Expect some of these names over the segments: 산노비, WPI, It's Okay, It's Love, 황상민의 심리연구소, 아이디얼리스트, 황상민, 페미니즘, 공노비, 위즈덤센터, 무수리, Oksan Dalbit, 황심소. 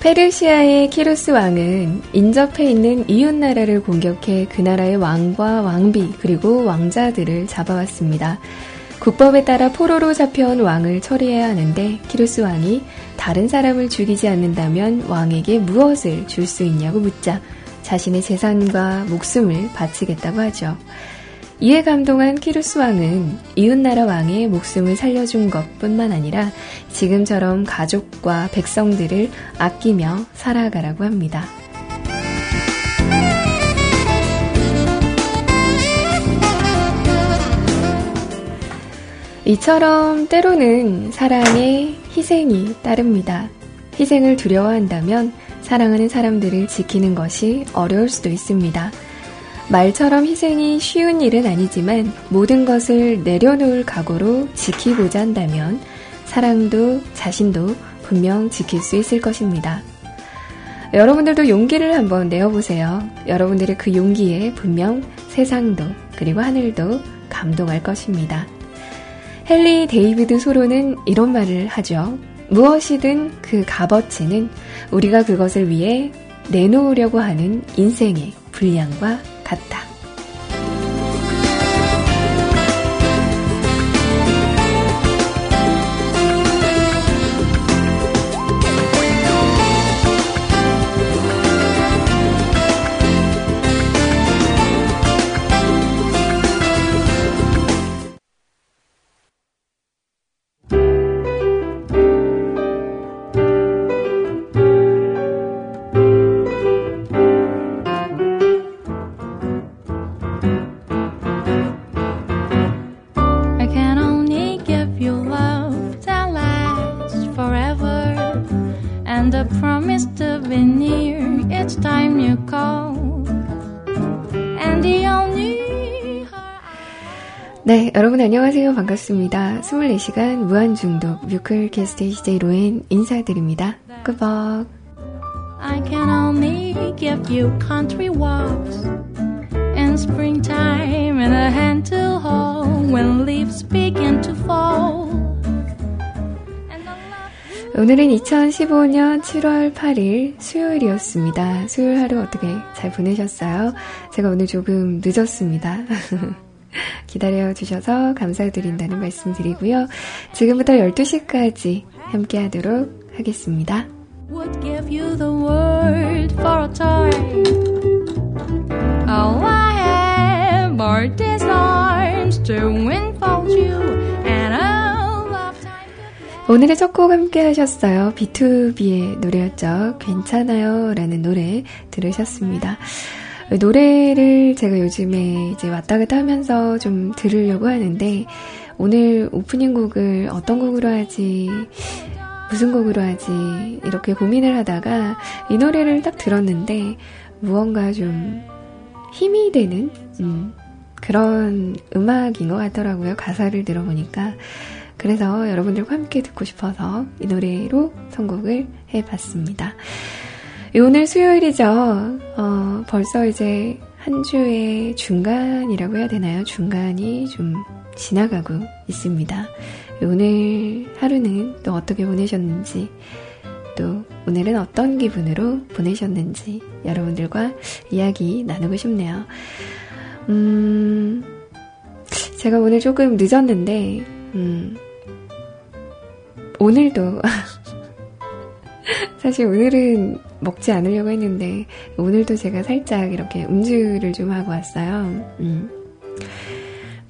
페르시아의 키루스 왕은 인접해 있는 이웃나라를 공격해 그 나라의 왕과 왕비 그리고 왕자들을 잡아왔습니다. 국법에 따라 포로로 잡혀온 왕을 처리해야 하는데 키루스 왕이 다른 사람을 죽이지 않는다면 왕에게 무엇을 줄 수 있냐고 묻자 자신의 재산과 목숨을 바치겠다고 하죠. 이에 감동한 키루스 왕은 이웃나라 왕의 목숨을 살려준 것뿐만 아니라 지금처럼 가족과 백성들을 아끼며 살아가라고 합니다. 이처럼 때로는 사랑에 희생이 따릅니다. 희생을 두려워한다면 사랑하는 사람들을 지키는 것이 어려울 수도 있습니다. 말처럼 희생이 쉬운 일은 아니지만 모든 것을 내려놓을 각오로 지키고자 한다면 사랑도 자신도 분명 지킬 수 있을 것입니다. 여러분들도 용기를 한번 내어보세요. 여러분들의 그 용기에 분명 세상도 그리고 하늘도 감동할 것입니다. 헨리 데이비드 소로는 이런 말을 하죠. 무엇이든 그 값어치는 우리가 그것을 위해 내놓으려고 하는 인생의 분량과 같다. 네, 여러분 안녕하세요. 반갑습니다. 24시간 무한중독 뮤클캐스트의 DJ 로엔 인사드립니다. 꾸벅. I can only give you country walks in springtime and a hand to hold when leaves begin to fall. 오늘은 2015년 7월 8일 수요일이었습니다. 수요일 하루 어떻게 잘 보내셨어요? 제가 오늘 조금 늦었습니다. 기다려주셔서 감사드린다는 말씀 드리고요. 지금부터 12시까지 함께하도록 하겠습니다. Would give you the world for a time. All I have are these arms to enfold you. 오늘의 첫 곡 함께 하셨어요. B2B의 노래였죠. 괜찮아요 라는 노래 들으셨습니다. 노래를 제가 요즘에 이제 왔다 갔다 하면서 좀 들으려고 하는데 오늘 오프닝 곡을 어떤 곡으로 하지 무슨 곡으로 하지 이렇게 고민을 하다가 이 노래를 딱 들었는데 무언가 좀 힘이 되는 그런 음악인 것 같더라고요. 가사를 들어보니까. 그래서 여러분들과 함께 듣고 싶어서 이 노래로 선곡을 해봤습니다. 오늘 수요일이죠. 벌써 이제 한 주의 중간이라고 해야 되나요? 중간이 좀 지나가고 있습니다. 오늘 하루는 또 어떻게 보내셨는지, 또 오늘은 어떤 기분으로 보내셨는지 여러분들과 이야기 나누고 싶네요. 제가 오늘 조금 늦었는데 오늘도 사실 오늘은 먹지 않으려고 했는데 오늘도 제가 살짝 이렇게 음주를 좀 하고 왔어요.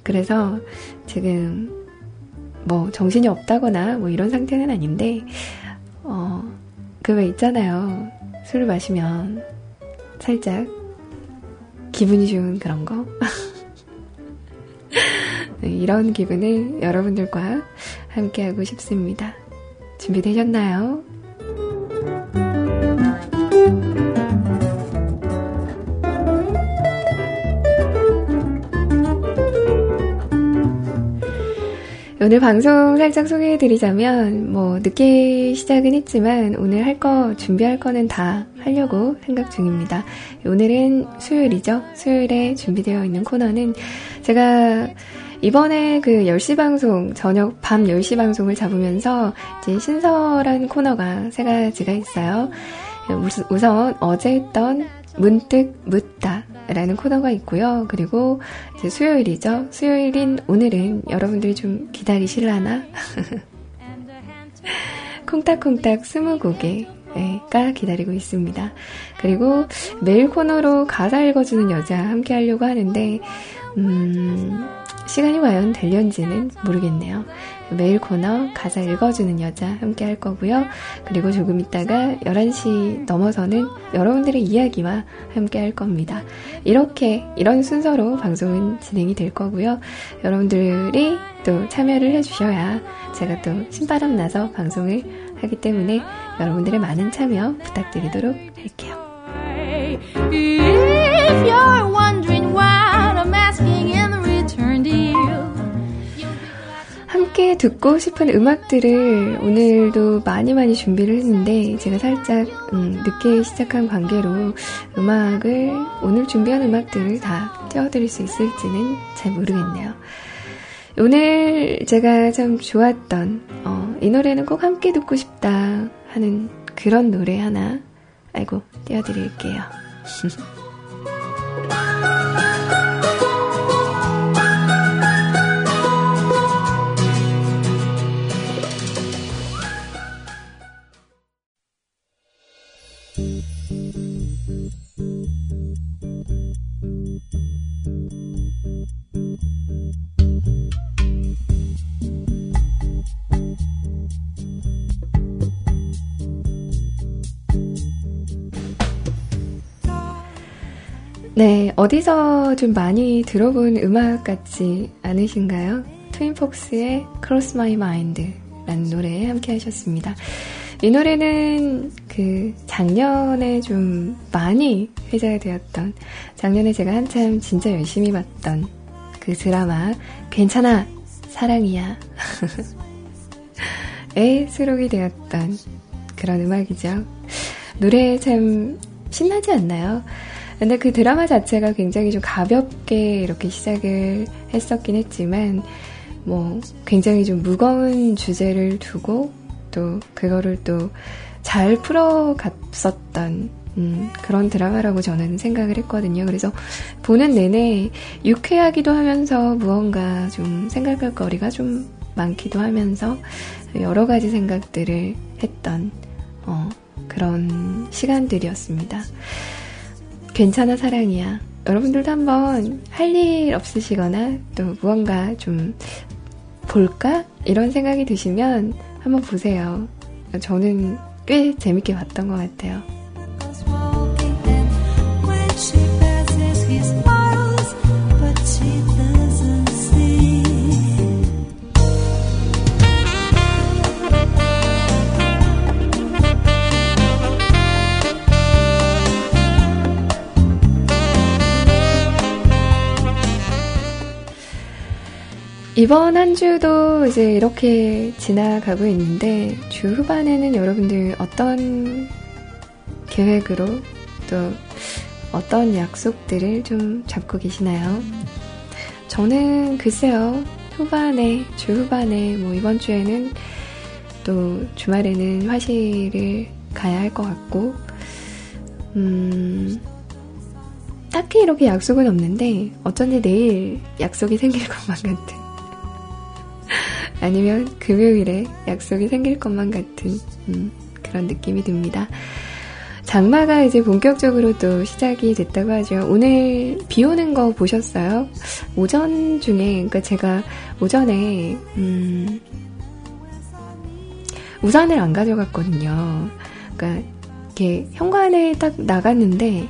그래서 지금 뭐 정신이 없다거나 뭐 이런 상태는 아닌데 그 왜 있잖아요. 술을 마시면 살짝 기분이 좋은 그런 거 이런 기분을 여러분들과 함께하고 싶습니다. 준비되셨나요? 오늘 방송 살짝 소개해드리자면 뭐 늦게 시작은 했지만 오늘 할 거 준비할 거는 다 하려고 생각 중입니다. 오늘은 수요일이죠. 수요일에 준비되어 있는 코너는 제가 이번에 그 10시 방송, 저녁 밤 10시 방송을 잡으면서 이제 신설한 코너가 세 가지가 있어요. 우선 어제 했던 문득 묻다 라는 코너가 있고요. 그리고 이제 수요일이죠. 수요일인 오늘은 여러분들이 좀 기다리실라나? 콩닥콩닥 20곡에가 기다리고 있습니다. 그리고 매일 코너로 가사 읽어주는 여자 함께 하려고 하는데 시간이 과연 될련지는 모르겠네요. 매일 코너 가사 읽어주는 여자 함께 할 거고요. 그리고 조금 있다가 11시 넘어서는 여러분들의 이야기와 함께 할 겁니다. 이런 순서로 방송은 진행이 될 거고요. 여러분들이 또 참여를 해주셔야 제가 또 신바람 나서 방송을 하기 때문에 여러분들의 많은 참여 부탁드리도록 할게요. If you're wondering what I'm asking in return, dear. 함께 듣고 싶은 음악들을 오늘도 많이 준비를 했는데 제가 살짝 늦게 시작한 관계로 오늘 준비한 음악들을 다 띄워드릴 수 있을지는 잘 모르겠네요. 오늘 제가 참 좋았던 이 노래는 꼭 함께 듣고 싶다 하는 그런 노래 하나 띄워드릴게요. 네, 어디서 좀 많이 들어본 음악 같지 않으신가요? 트윈폭스의 Cross My Mind라는 노래에 함께 하셨습니다. 이 노래는 그 작년에 좀 많이 회자되었던, 작년에 제가 한참 진짜 열심히 봤던 그 드라마 괜찮아 사랑이야 에 수록이 되었던 그런 음악이죠. 노래 참 신나지 않나요? 근데 그 드라마 자체가 굉장히 좀 가볍게 이렇게 시작을 했었긴 했지만 굉장히 좀 무거운 주제를 두고 또 그거를 또 잘 풀어갔었던 그런 드라마라고 저는 생각을 했거든요. 그래서 보는 내내 유쾌하기도 하면서 무언가 좀 생각할 거리가 좀 많기도 하면서 여러 가지 생각들을 했던 그런 시간들이었습니다. 괜찮아 사랑이야. 여러분들도 한번 할 일 없으시거나 또 무언가 좀 볼까? 이런 생각이 드시면 한번 보세요. 저는 꽤 재밌게 봤던 것 같아요. 이번 한 주도 이제 이렇게 지나가고 있는데 주 후반에는 여러분들 어떤 계획으로 또 어떤 약속들을 좀 잡고 계시나요? 저는 글쎄요, 주 후반에 이번 주에는 또 주말에는 화실을 가야 할 것 같고 딱히 이렇게 약속은 없는데 어쩐지 내일 약속이 생길 것만 같은 아니면 금요일에 약속이 생길 것만 같은 그런 느낌이 듭니다. 장마가 이제 본격적으로 또 시작이 됐다고 하죠. 오늘 비 오는 거 보셨어요? 제가 오전에 우산을 안 가져갔거든요. 그러니까 이렇게 현관에 딱 나갔는데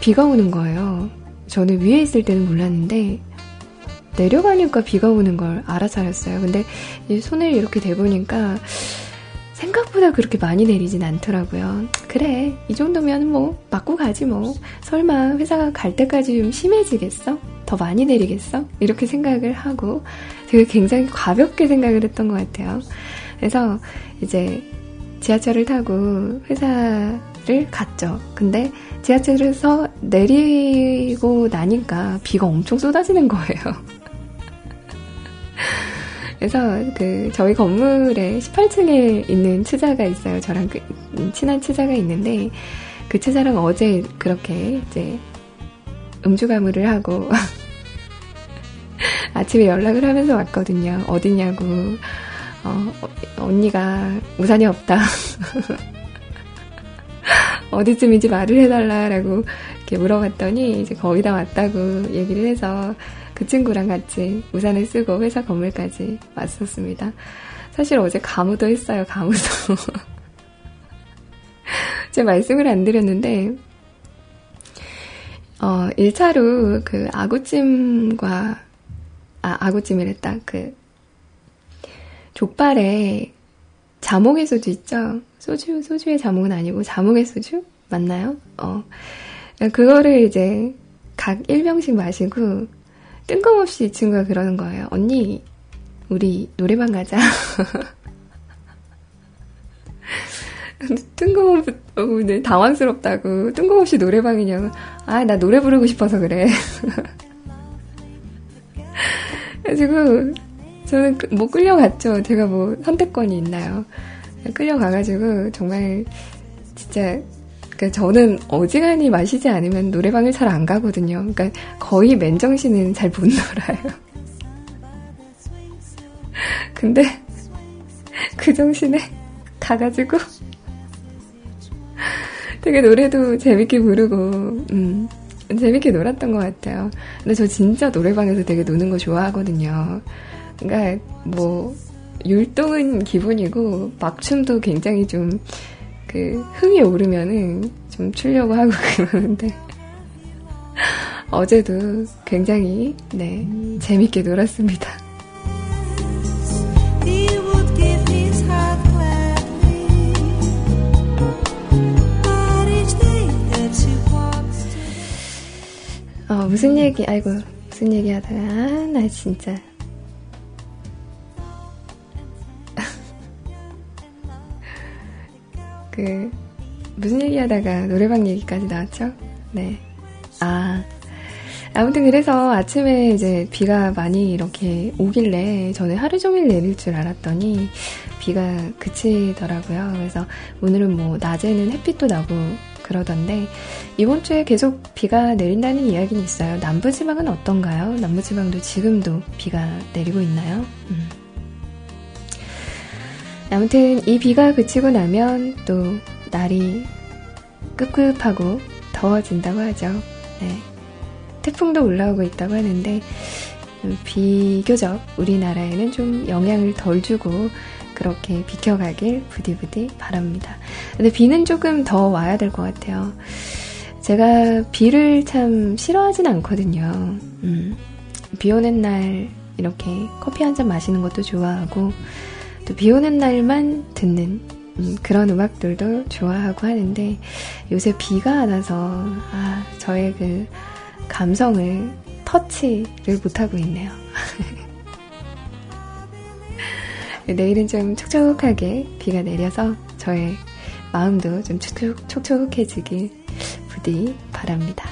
비가 오는 거예요. 저는 위에 있을 때는 몰랐는데 내려가니까 비가 오는 걸 알아차렸어요. 근데 손을 이렇게 대보니까 생각보다 그렇게 많이 내리진 않더라고요. 그래, 이 정도면 맞고 가지 설마 회사가 갈 때까지 좀 심해지겠어? 더 많이 내리겠어? 이렇게 생각을 하고 되게 굉장히 가볍게 생각을 했던 것 같아요. 그래서 이제 지하철을 타고 회사를 갔죠. 근데 지하철에서 내리고 나니까 비가 엄청 쏟아지는 거예요. 그래서 그 저희 건물에 18층에 있는 치자가 있어요. 저랑 그 친한 치자가 있는데 그 치자랑 어제 그렇게 이제 음주가무를 하고 아침에 연락을 하면서 왔거든요. 어디냐고. 언니가 우산이 없다. 어디쯤인지 말을 해달라라고 이렇게 물어봤더니 이제 거의 다 왔다고 얘기를 해서 그 친구랑 같이 우산을 쓰고 회사 건물까지 왔었습니다. 사실 어제 가무도 했어요. 가무도. 제 말씀을 안 드렸는데 1차로 그 아구찜이랬다. 그 족발에 자몽의 소주 있죠? 소주의 자몽은 아니고 자몽의 소주? 맞나요? 그거를 이제 각 1병씩 마시고 뜬금없이 이 친구가 그러는 거예요. 언니, 우리 노래방 가자. 뜬금없이 당황스럽다고. 뜬금없이 노래방이냐고. 아, 나 노래 부르고 싶어서 그래. 그래가지고 저는 뭐 끌려갔죠. 제가 뭐 선택권이 있나요? 끌려가가지고 정말 진짜 그러니까 저는 어지간히 마시지 않으면 노래방을 잘 안 가거든요. 그러니까 거의 맨정신은 잘 못 놀아요. 근데 그 정신에 가가지고 되게 노래도 재밌게 부르고 재밌게 놀았던 것 같아요. 근데 저 진짜 노래방에서 되게 노는 거 좋아하거든요. 그러니까 뭐 율동은 기본이고 막춤도 굉장히 좀 그 흥이 오르면은 좀 추려고 하고 그러는데 어제도 굉장히 네 재밌게 놀았습니다. 무슨 얘기하다가 나 진짜. 무슨 얘기하다가 노래방 얘기까지 나왔죠? 네. 아무튼 그래서 아침에 이제 비가 많이 이렇게 오길래 저는 하루 종일 내릴 줄 알았더니 비가 그치더라고요. 그래서 오늘은 뭐 낮에는 햇빛도 나고 그러던데 이번 주에 계속 비가 내린다는 이야기는 있어요. 남부지방은 어떤가요? 남부지방도 지금도 비가 내리고 있나요? 아무튼 이 비가 그치고 나면 또 날이 꿉꿉하고 더워진다고 하죠. 네. 태풍도 올라오고 있다고 하는데 비교적 우리나라에는 좀 영향을 덜 주고 그렇게 비켜가길 부디 바랍니다. 근데 비는 조금 더 와야 될 것 같아요. 제가 비를 참 싫어하진 않거든요. 비 오는 날 이렇게 커피 한 잔 마시는 것도 좋아하고 또 비 오는 날만 듣는 그런 음악들도 좋아하고 하는데 요새 비가 안 와서 저의 그 감성을 터치를 못하고 있네요. 내일은 좀 촉촉하게 비가 내려서 저의 마음도 좀 촉촉해지길 부디 바랍니다.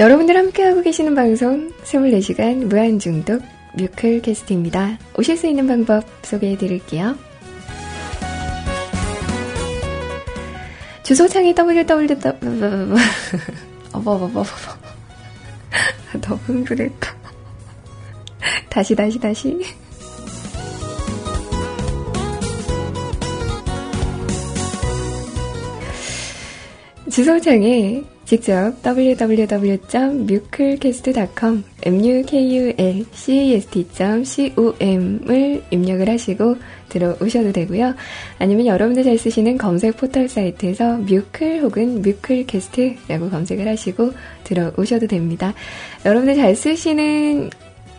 여러분들 함께하고 계시는 방송 24시간 무한중독 뮤클캐스트입니다. 오실 수 있는 방법 소개해드릴게요. 주소창에 너무 흥분했다. 다시. 주소창에 직접 www.mukulcast.com mukulcast.com을 입력을 하시고 들어오셔도 되고요. 아니면 여러분들 잘 쓰시는 검색 포털 사이트에서 뮤클 혹은 뮤클캐스트라고 검색을 하시고 들어오셔도 됩니다. 여러분들 잘 쓰시는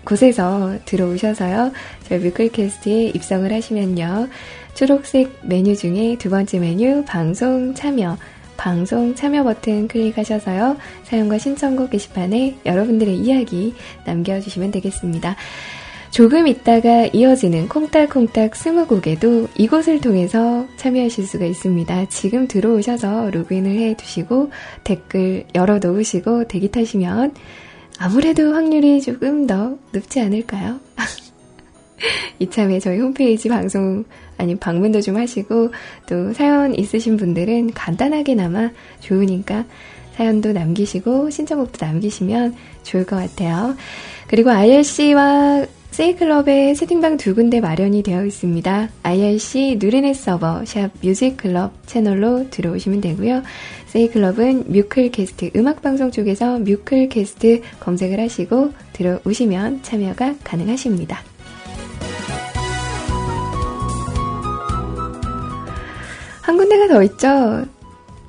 곳에서 들어오셔서요. 저희 뮤클캐스트에 입성을 하시면요. 초록색 메뉴 중에 두 번째 메뉴 방송 참여 버튼 클릭하셔서요. 사연과 신청곡 게시판에 여러분들의 이야기 남겨주시면 되겠습니다. 조금 있다가 이어지는 콩닥콩닥 20곡에도 이곳을 통해서 참여하실 수가 있습니다. 지금 들어오셔서 로그인을 해두시고 댓글 열어놓으시고 대기 타시면 아무래도 확률이 조금 더 높지 않을까요? 이참에 저희 홈페이지 방송 아니면 방문도 좀 하시고 또 사연 있으신 분들은 간단하게나마 좋으니까 사연도 남기시고 신청곡도 남기시면 좋을 것 같아요. 그리고 IRC와 세이클럽의 채팅방 2군데 마련이 되어 있습니다. IRC 누리넷 서버 샵 뮤직클럽 채널로 들어오시면 되고요. 세이클럽은 뮤클캐스트 음악방송 쪽에서 뮤클캐스트 검색을 하시고 들어오시면 참여가 가능하십니다. 한 군데가 더 있죠.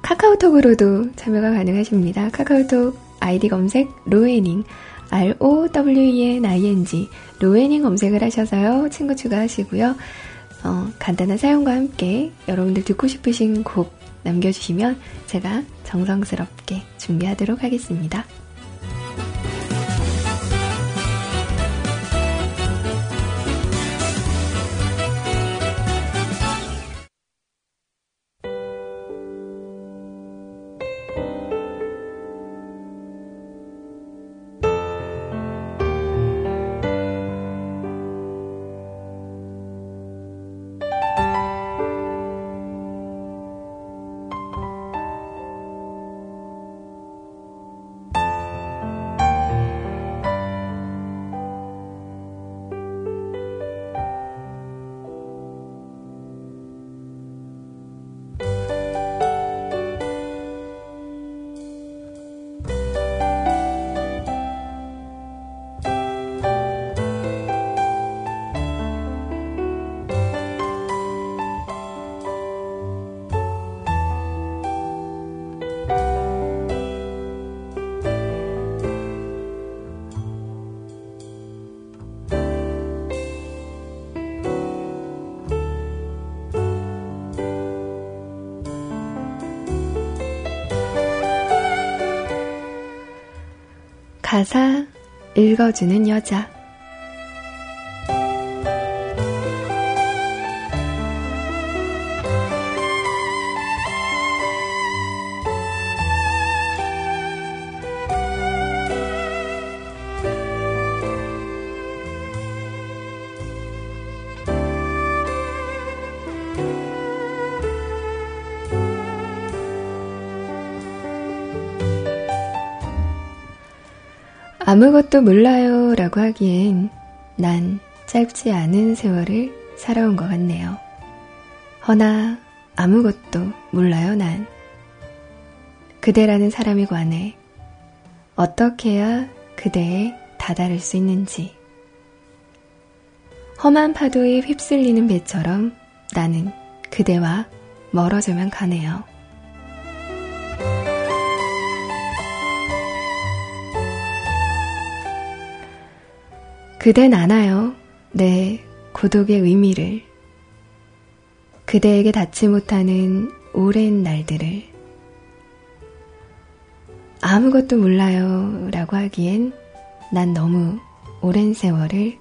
카카오톡으로도 참여가 가능하십니다. 카카오톡 아이디 검색 로에닝 ROWENING 로에닝 검색을 하셔서요. 친구 추가하시고요. 간단한 사연과 함께 여러분들 듣고 싶으신 곡 남겨주시면 제가 정성스럽게 준비하도록 하겠습니다. 가사 읽어주는 여자. 아무것도 몰라요 라고 하기엔 난 짧지 않은 세월을 살아온 것 같네요. 허나 아무것도 몰라요 난. 그대라는 사람에 관해 어떻게 해야 그대에 다다를 수 있는지. 험한 파도에 휩쓸리는 배처럼 나는 그대와 멀어져만 가네요. 그댄 아나요, 내 고독의 의미를. 그대에게 닿지 못하는 오랜 날들을. 아무것도 몰라요 라고 하기엔 난 너무 오랜 세월을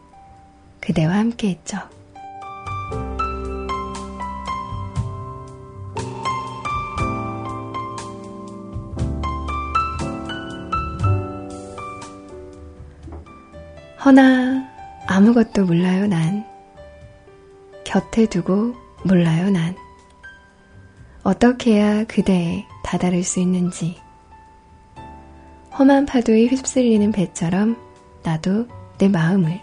그대와 함께 했죠. 허나 아무것도 몰라요 난. 곁에 두고 몰라요 난. 어떻게 해야 그대에 다다를 수 있는지. 험한 파도에 휩쓸리는 배처럼 나도 내 마음을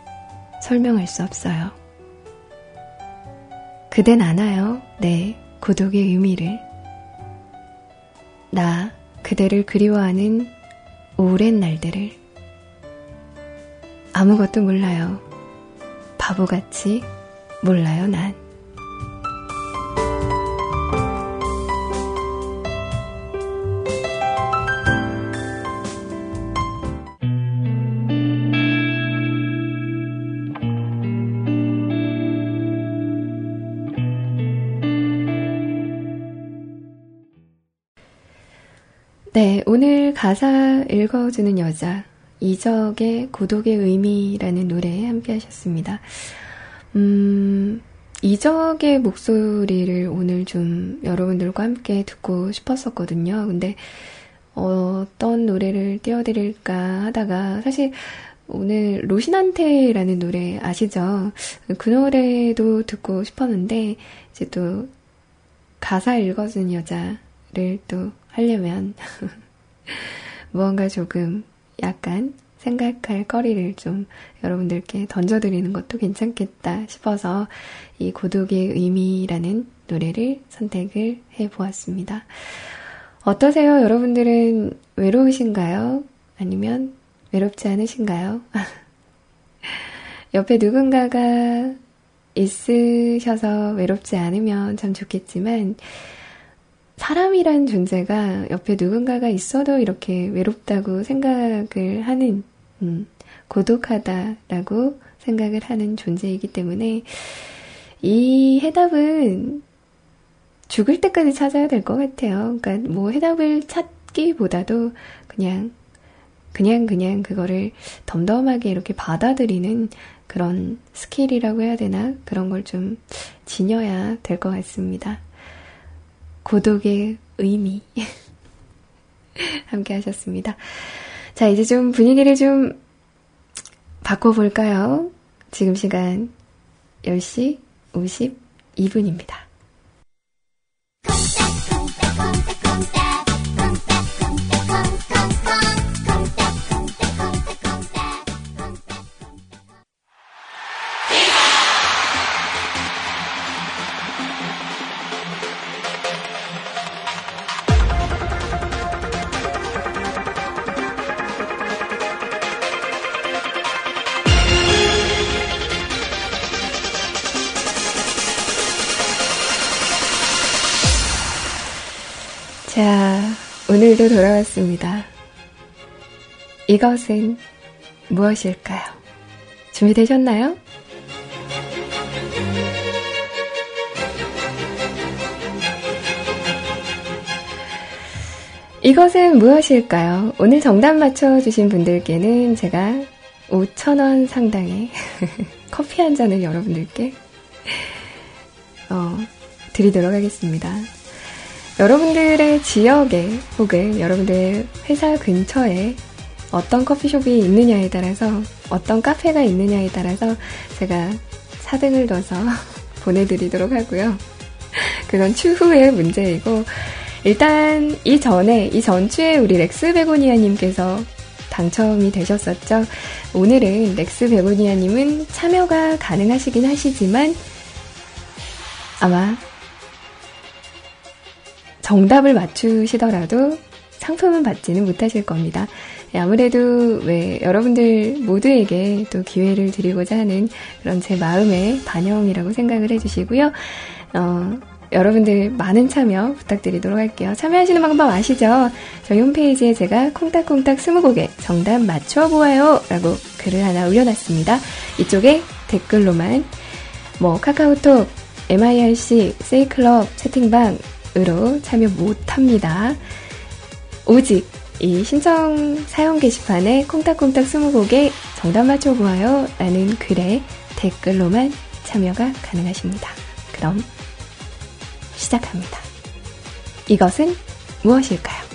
설명할 수 없어요. 그댄 아나요 내 고독의 의미를. 나 그대를 그리워하는 오랜 날들을. 아무것도 몰라요. 바보같이 몰라요, 난. 네, 오늘 가사 읽어주는 여자, 이적의 고독의 의미라는 노래에 함께 하셨습니다. 이적의 목소리를 오늘 좀 여러분들과 함께 듣고 싶었었거든요. 근데 어떤 노래를 띄워드릴까 하다가 사실 오늘 로신한테라는 노래 아시죠? 그 노래도 듣고 싶었는데 이제 또 가사 읽어주는 여자를 또 하려면 무언가 조금 약간 생각할 거리를 좀 여러분들께 던져드리는 것도 괜찮겠다 싶어서 이 고독의 의미라는 노래를 선택을 해보았습니다. 어떠세요? 여러분들은 외로우신가요? 아니면 외롭지 않으신가요? 옆에 누군가가 있으셔서 외롭지 않으면 참 좋겠지만 사람이란 존재가 옆에 누군가가 있어도 이렇게 외롭다고 생각을 하는, 고독하다라고 생각을 하는 존재이기 때문에 이 해답은 죽을 때까지 찾아야 될 것 같아요. 그러니까 뭐 해답을 찾기보다도 그냥 그거를 덤덤하게 이렇게 받아들이는 그런 스킬이라고 해야 되나? 그런 걸 좀 지녀야 될 것 같습니다. 고독의 의미 함께 하셨습니다. 자, 이제 좀 분위기를 좀 바꿔볼까요? 지금 시간 10시 52분입니다. 자, 오늘도 돌아왔습니다. 이것은 무엇일까요? 준비되셨나요? 이것은 무엇일까요? 오늘 정답 맞춰주신 분들께는 제가 5,000원 상당의 커피 한 잔을 여러분들께 드리도록 하겠습니다. 여러분들의 지역에 혹은 여러분들의 회사 근처에 어떤 커피숍이 있느냐에 따라서 어떤 카페가 있느냐에 따라서 제가 4등을 넣어서 보내드리도록 하고요. 그건 추후의 문제이고 일단 이 전주에 우리 렉스베고니아님께서 당첨이 되셨었죠. 오늘은 렉스베고니아님은 참여가 가능하시긴 하시지만 아마 정답을 맞추시더라도 상품은 받지는 못하실 겁니다. 아무래도 여러분들 모두에게 또 기회를 드리고자 하는 그런 제 마음의 반영이라고 생각을 해주시고요. 여러분들 많은 참여 부탁드리도록 할게요. 참여하시는 방법 아시죠? 저희 홈페이지에 제가 콩닥콩닥 20곡에 정답 맞춰보아요 라고 글을 하나 올려놨습니다. 이쪽에 댓글로만 카카오톡, MIRC, 세이클럽, 채팅방 으로 참여 못합니다. 오직 이 신청 사용 게시판에 콩닥콩닥 20곡에 정답 맞춰보아요 라는 글에 댓글로만 참여가 가능하십니다. 그럼 시작합니다. 이것은 무엇일까요?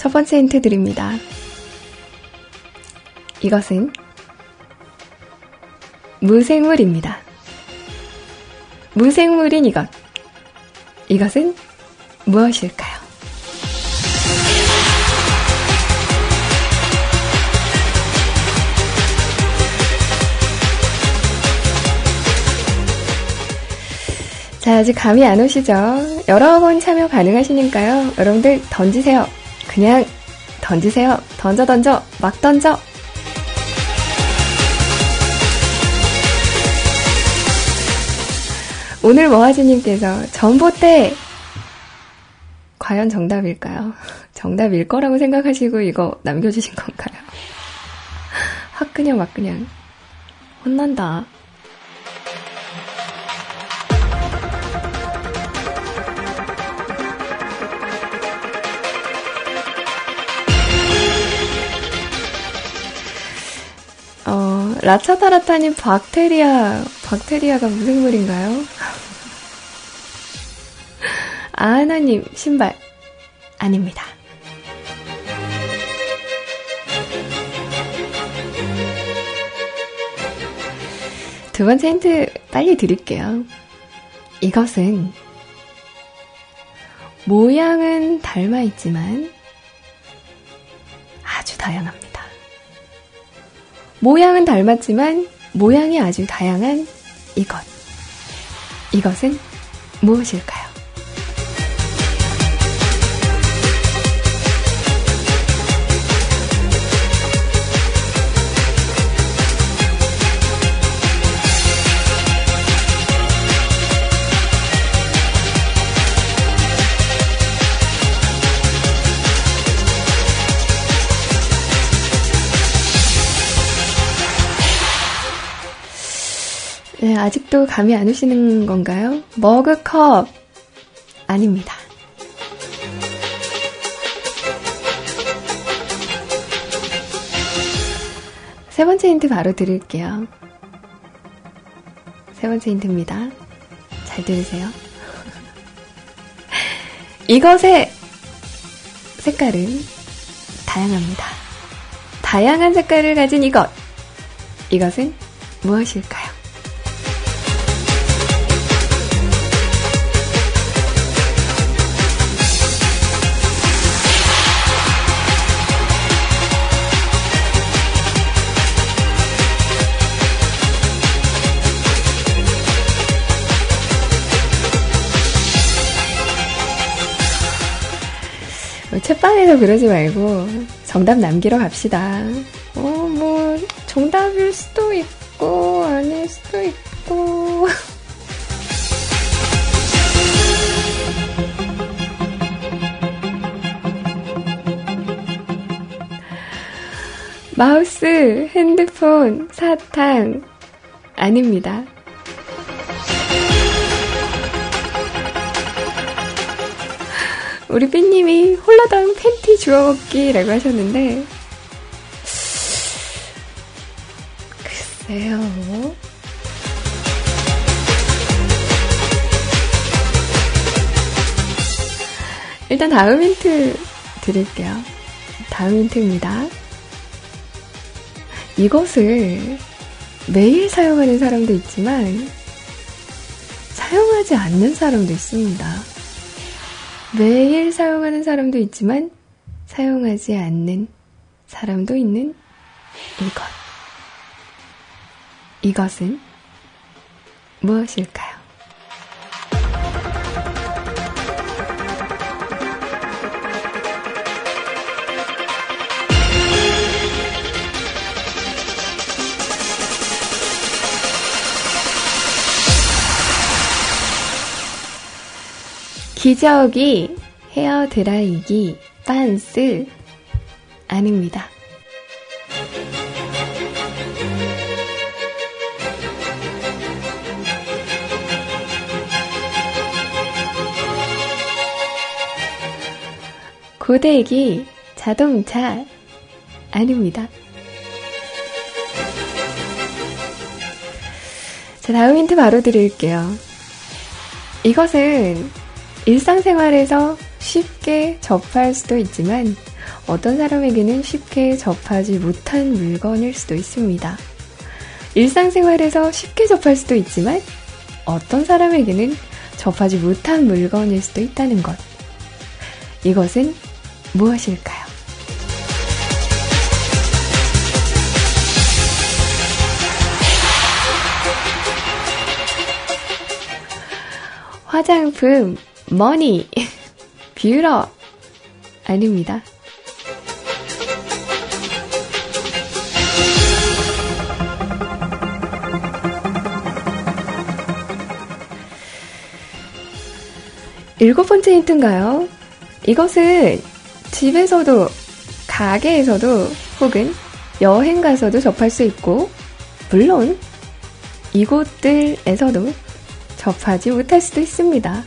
첫 번째 힌트 드립니다. 이것은 무생물입니다. 무생물인 이것, 이것은 무엇일까요? 자, 아직 감이 안 오시죠? 여러 번 참여 가능하시니까요. 여러분들 던지세요. 그냥 던지세요. 던져. 막 던져. 오늘 모아주님께서 전봇대 과연 정답일까요? 정답일 거라고 생각하시고 이거 남겨주신 건가요? 확 그냥 막 그냥 혼난다. 라차타라타님, 박테리아가 무생물인가요? 아하나님, 신발 아닙니다. 두 번째 힌트 빨리 드릴게요. 이것은 모양은 닮아 있지만 아주 다양합니다. 모양은 닮았지만 모양이 아주 다양한 이것. 이것은 무엇일까요? 네, 아직도 감이 안 오시는 건가요? 머그컵! 아닙니다. 세 번째 힌트 바로 드릴게요. 세 번째 힌트입니다. 잘 들으세요. 이것의 색깔은 다양합니다. 다양한 색깔을 가진 이것. 이것은 무엇일까요? 책방에서 그러지 말고 정답 남기러 갑시다. 뭐 정답일 수도 있고 아닐 수도 있고. 마우스, 핸드폰, 사탕 아닙니다. 우리 삐님이 홀라당 팬티 주워먹기라고 하셨는데, 글쎄요. 일단 다음 힌트 드릴게요. 다음 힌트입니다. 이것을 매일 사용하는 사람도 있지만 사용하지 않는 사람도 있습니다. 매일 사용하는 사람도 있지만 사용하지 않는 사람도 있는 이것. 이것은 무엇일까요? 기저귀, 헤어드라이기, 반스 아닙니다. 고데기, 자동차 아닙니다. 자, 다음 힌트 바로 드릴게요. 이것은 일상생활에서 쉽게 접할 수도 있지만 어떤 사람에게는 쉽게 접하지 못한 물건일 수도 있습니다. 일상생활에서 쉽게 접할 수도 있지만 어떤 사람에게는 접하지 못한 물건일 수도 있다는 것. 이것은 무엇일까요? 화장품, 머니, 뷰러 아닙니다. 일곱 번째 힌트인가요? 이것은 집에서도, 가게에서도, 혹은 여행 가서도 접할 수 있고, 물론 이곳들에서도 접하지 못할 수도 있습니다.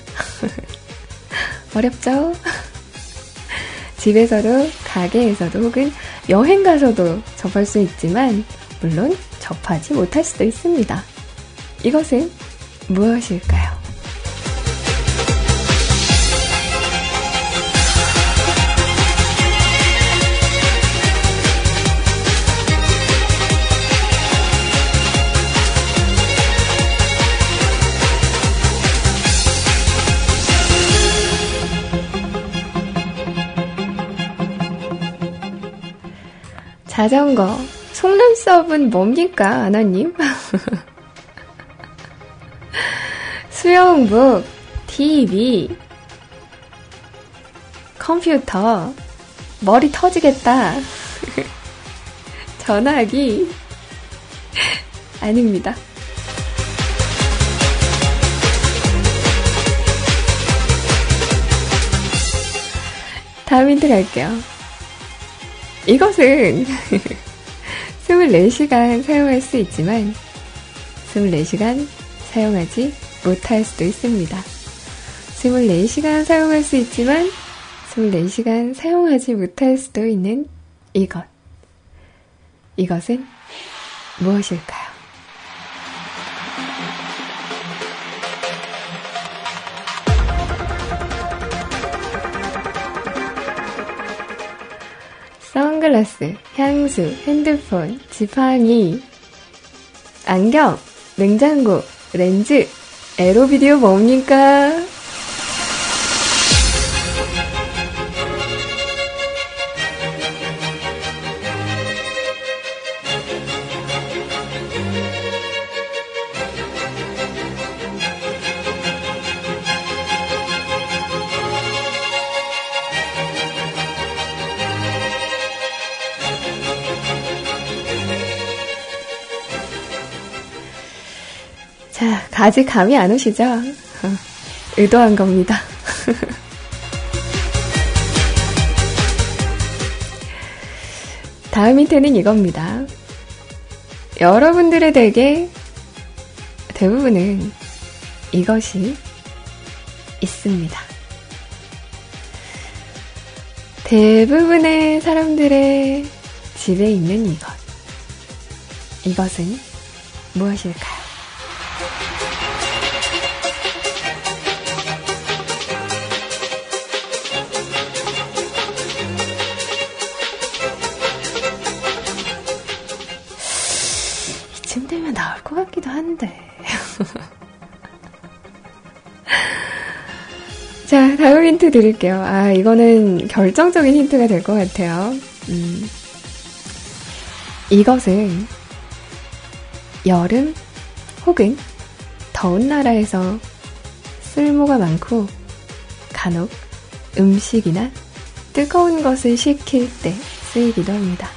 어렵죠? 집에서도, 가게에서도, 혹은 여행 가서도 접할 수 있지만, 물론 접하지 못할 수도 있습니다. 이것은 무엇일까요? 자전거. 속눈썹은 뭡니까, 아나님? 수영복, TV, 컴퓨터, 머리 터지겠다, 전화기, 아닙니다. 다음 힌트 갈게요. 이것은 24시간 사용할 수 있지만 24시간 사용하지 못할 수도 있습니다. 24시간 사용할 수 있지만 24시간 사용하지 못할 수도 있는 이것. 이것은 무엇일까요? 선글라스, 향수, 핸드폰, 지팡이, 안경, 냉장고, 렌즈, 에로비디오 뭡니까? 아직 감이 안 오시죠? 의도한 겁니다. 다음 힌트는 이겁니다. 여러분들의 대부분은 이것이 있습니다. 대부분의 사람들의 집에 있는 이것. 이것은 무엇일까요? 지금 되면 나올 것 같기도 한데. 자, 다음 힌트 드릴게요. 아, 이거는 결정적인 힌트가 될 것 같아요. 이것은 여름 혹은 더운 나라에서 쓸모가 많고 간혹 음식이나 뜨거운 것을 식힐 때 쓰이기도 합니다.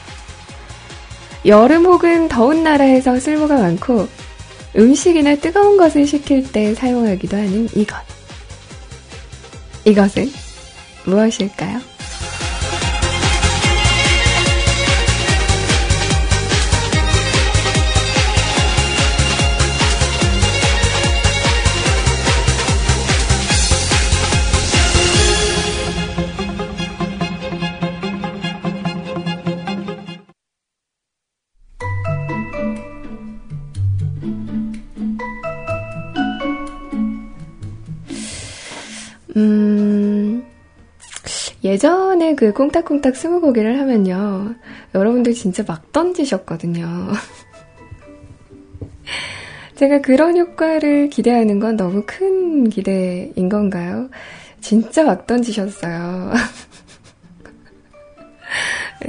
여름 혹은 더운 나라에서 쓸모가 많고 음식이나 뜨거운 것을 식힐 때 사용하기도 하는 이것. 이것은 무엇일까요? 예전에 그 꽁딱꽁딱 스무고개를 하면요, 여러분들 진짜 막 던지셨거든요. 제가 그런 효과를 기대하는 건 너무 큰 기대인 건가요? 진짜 막 던지셨어요.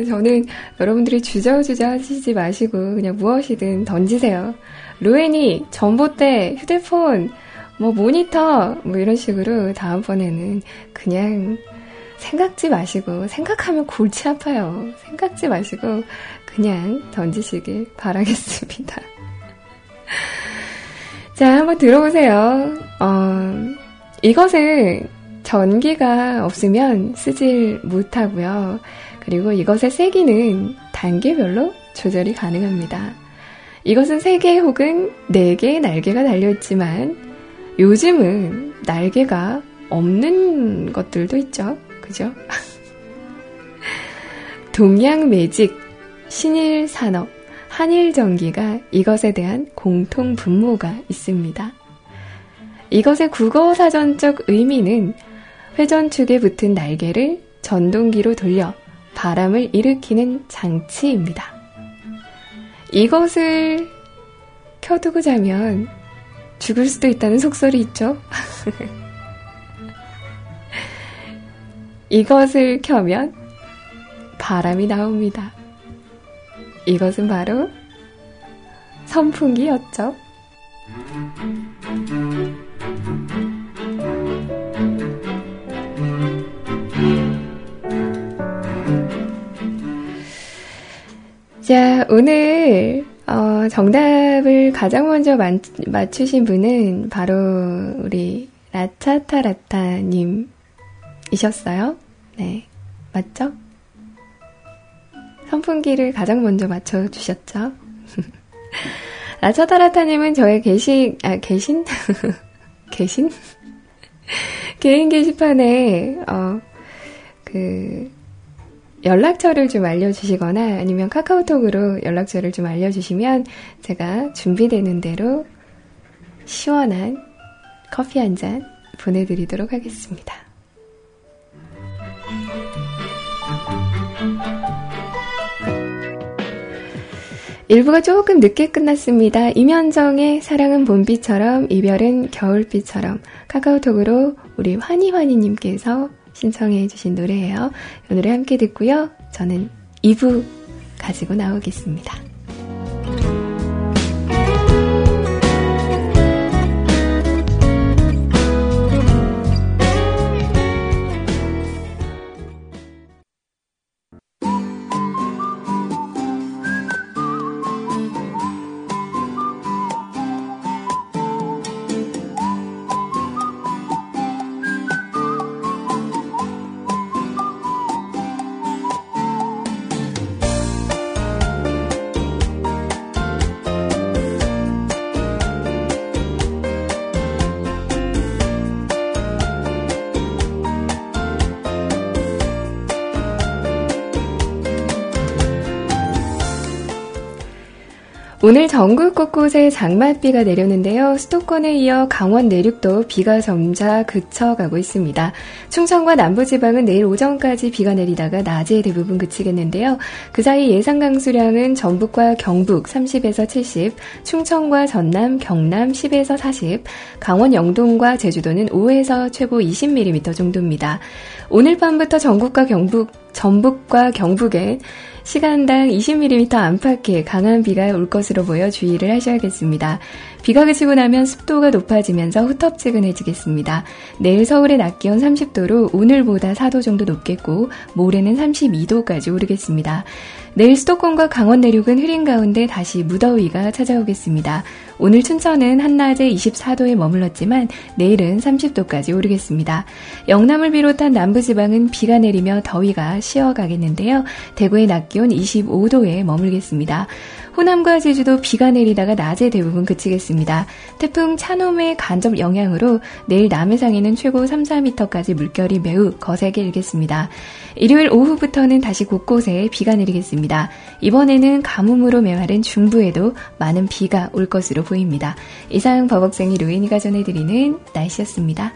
저는 여러분들이 주저주저 하시지 마시고 그냥 무엇이든 던지세요. 로엔이 전봇대, 휴대폰, 모니터 이런 식으로 다음번에는 그냥 생각지 마시고, 생각하면 골치 아파요. 생각지 마시고 그냥 던지시길 바라겠습니다. 자, 한번 들어보세요. 이것은 전기가 없으면 쓰질 못하고요. 그리고 이것의 세기는 단계별로 조절이 가능합니다. 이것은 3개 혹은 4개의 날개가 달려있지만 요즘은 날개가 없는 것들도 있죠. 그죠? 동양 매직, 신일 산업, 한일 전기가 이것에 대한 공통 분모가 있습니다. 이것의 국어 사전적 의미는 회전축에 붙은 날개를 전동기로 돌려 바람을 일으키는 장치입니다. 이것을 켜두고 자면 죽을 수도 있다는 속설이 있죠? 이것을 켜면 바람이 나옵니다. 이것은 바로 선풍기였죠. 자, 오늘 정답을 가장 먼저 맞추신 분은 바로 우리 라차타라타님 이셨어요? 네, 맞죠? 선풍기를 가장 먼저 맞춰주셨죠? 라차타라타님은 저의 개신? 개인 게시판에, 연락처를 좀 알려주시거나 아니면 카카오톡으로 연락처를 좀 알려주시면 제가 준비되는 대로 시원한 커피 한 잔 보내드리도록 하겠습니다. 일부가 조금 늦게 끝났습니다. 임현정의 사랑은 봄비처럼 이별은 겨울비처럼 카카오톡으로 우리 환희환희님께서 신청해 주신 노래예요. 이 노래 함께 듣고요. 저는 2부 가지고 나오겠습니다. 오늘 전국 곳곳에 장맛비가 내렸는데요. 수도권에 이어 강원 내륙도 비가 점차 그쳐가고 있습니다. 충청과 남부지방은 내일 오전까지 비가 내리다가 낮에 대부분 그치겠는데요. 그 사이 예상 강수량은 전북과 경북 30에서 70, 충청과 전남, 경남 10에서 40, 강원 영동과 제주도는 5에서 최고 20mm 정도입니다. 오늘 밤부터 전북과 경북엔 시간당 20mm 안팎의 강한 비가 올 것으로 보여 주의를 하셔야겠습니다. 비가 그치고 나면 습도가 높아지면서 후텁지근해지겠습니다. 내일 서울의 낮 기온 30도로 오늘보다 4도 정도 높겠고 모레는 32도까지 오르겠습니다. 내일 수도권과 강원 내륙은 흐린 가운데 다시 무더위가 찾아오겠습니다. 오늘 춘천은 한낮에 24도에 머물렀지만 내일은 30도까지 오르겠습니다. 영남을 비롯한 남부지방은 비가 내리며 더위가 쉬어가겠는데요. 대구의 낮 기온 25도에 머물겠습니다. 호남과 제주도 비가 내리다가 낮에 대부분 그치겠습니다. 태풍 차놈의 간접 영향으로 내일 남해상에는 최고 3-4m까지 물결이 매우 거세게 일겠습니다. 일요일 오후부터는 다시 곳곳에 비가 내리겠습니다. 이번에는 가뭄으로 메마른 중부에도 많은 비가 올 것으로 보입니다. 이상 버벅쟁이 로엔이가 전해드리는 날씨였습니다.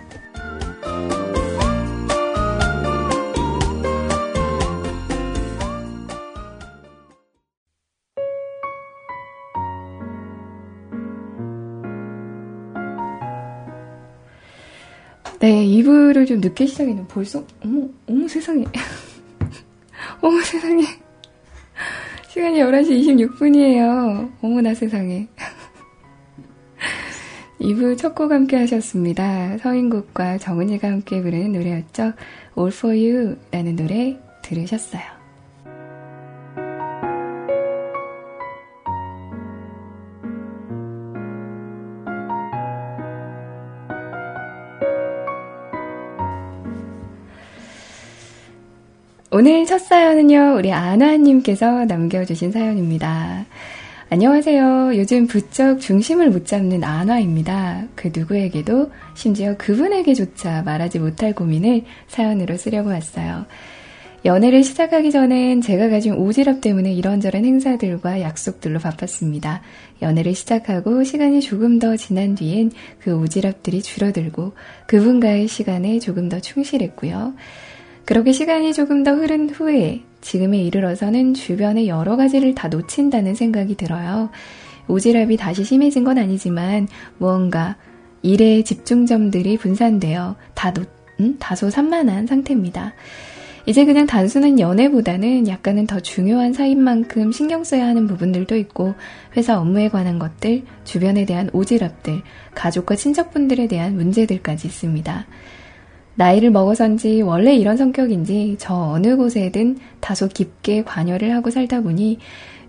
네, 2부를 좀 늦게 시작했네요. 벌써? 어머 세상에. 어머 세상에. 시간이 11시 26분이에요. 어머나 세상에. 2부 첫 곡 함께 하셨습니다. 서인국과 정은이가 함께 부르는 노래였죠. All for you 라는 노래 들으셨어요. 오늘 첫 사연은요, 우리 아나님께서 남겨주신 사연입니다. 안녕하세요. 요즘 부쩍 중심을 못 잡는 아나입니다. 그 누구에게도, 심지어 그분에게조차 말하지 못할 고민을 사연으로 쓰려고 왔어요. 연애를 시작하기 전엔 제가 가진 오지랖 때문에 이런저런 행사들과 약속들로 바빴습니다. 연애를 시작하고 시간이 조금 더 지난 뒤엔 그 오지랖들이 줄어들고 그분과의 시간에 조금 더 충실했고요. 그렇게 시간이 조금 더 흐른 후에 지금에 이르러서는 주변의 여러 가지를 다 놓친다는 생각이 들어요. 오지랖이 다시 심해진 건 아니지만 무언가 일의 집중점들이 분산되어 다소 산만한 상태입니다. 이제 그냥 단순한 연애보다는 약간은 더 중요한 사이인 만큼 신경 써야 하는 부분들도 있고, 회사 업무에 관한 것들, 주변에 대한 오지랖들, 가족과 친척분들에 대한 문제들까지 있습니다. 나이를 먹어서인지 원래 이런 성격인지 저 어느 곳에든 다소 깊게 관여를 하고 살다 보니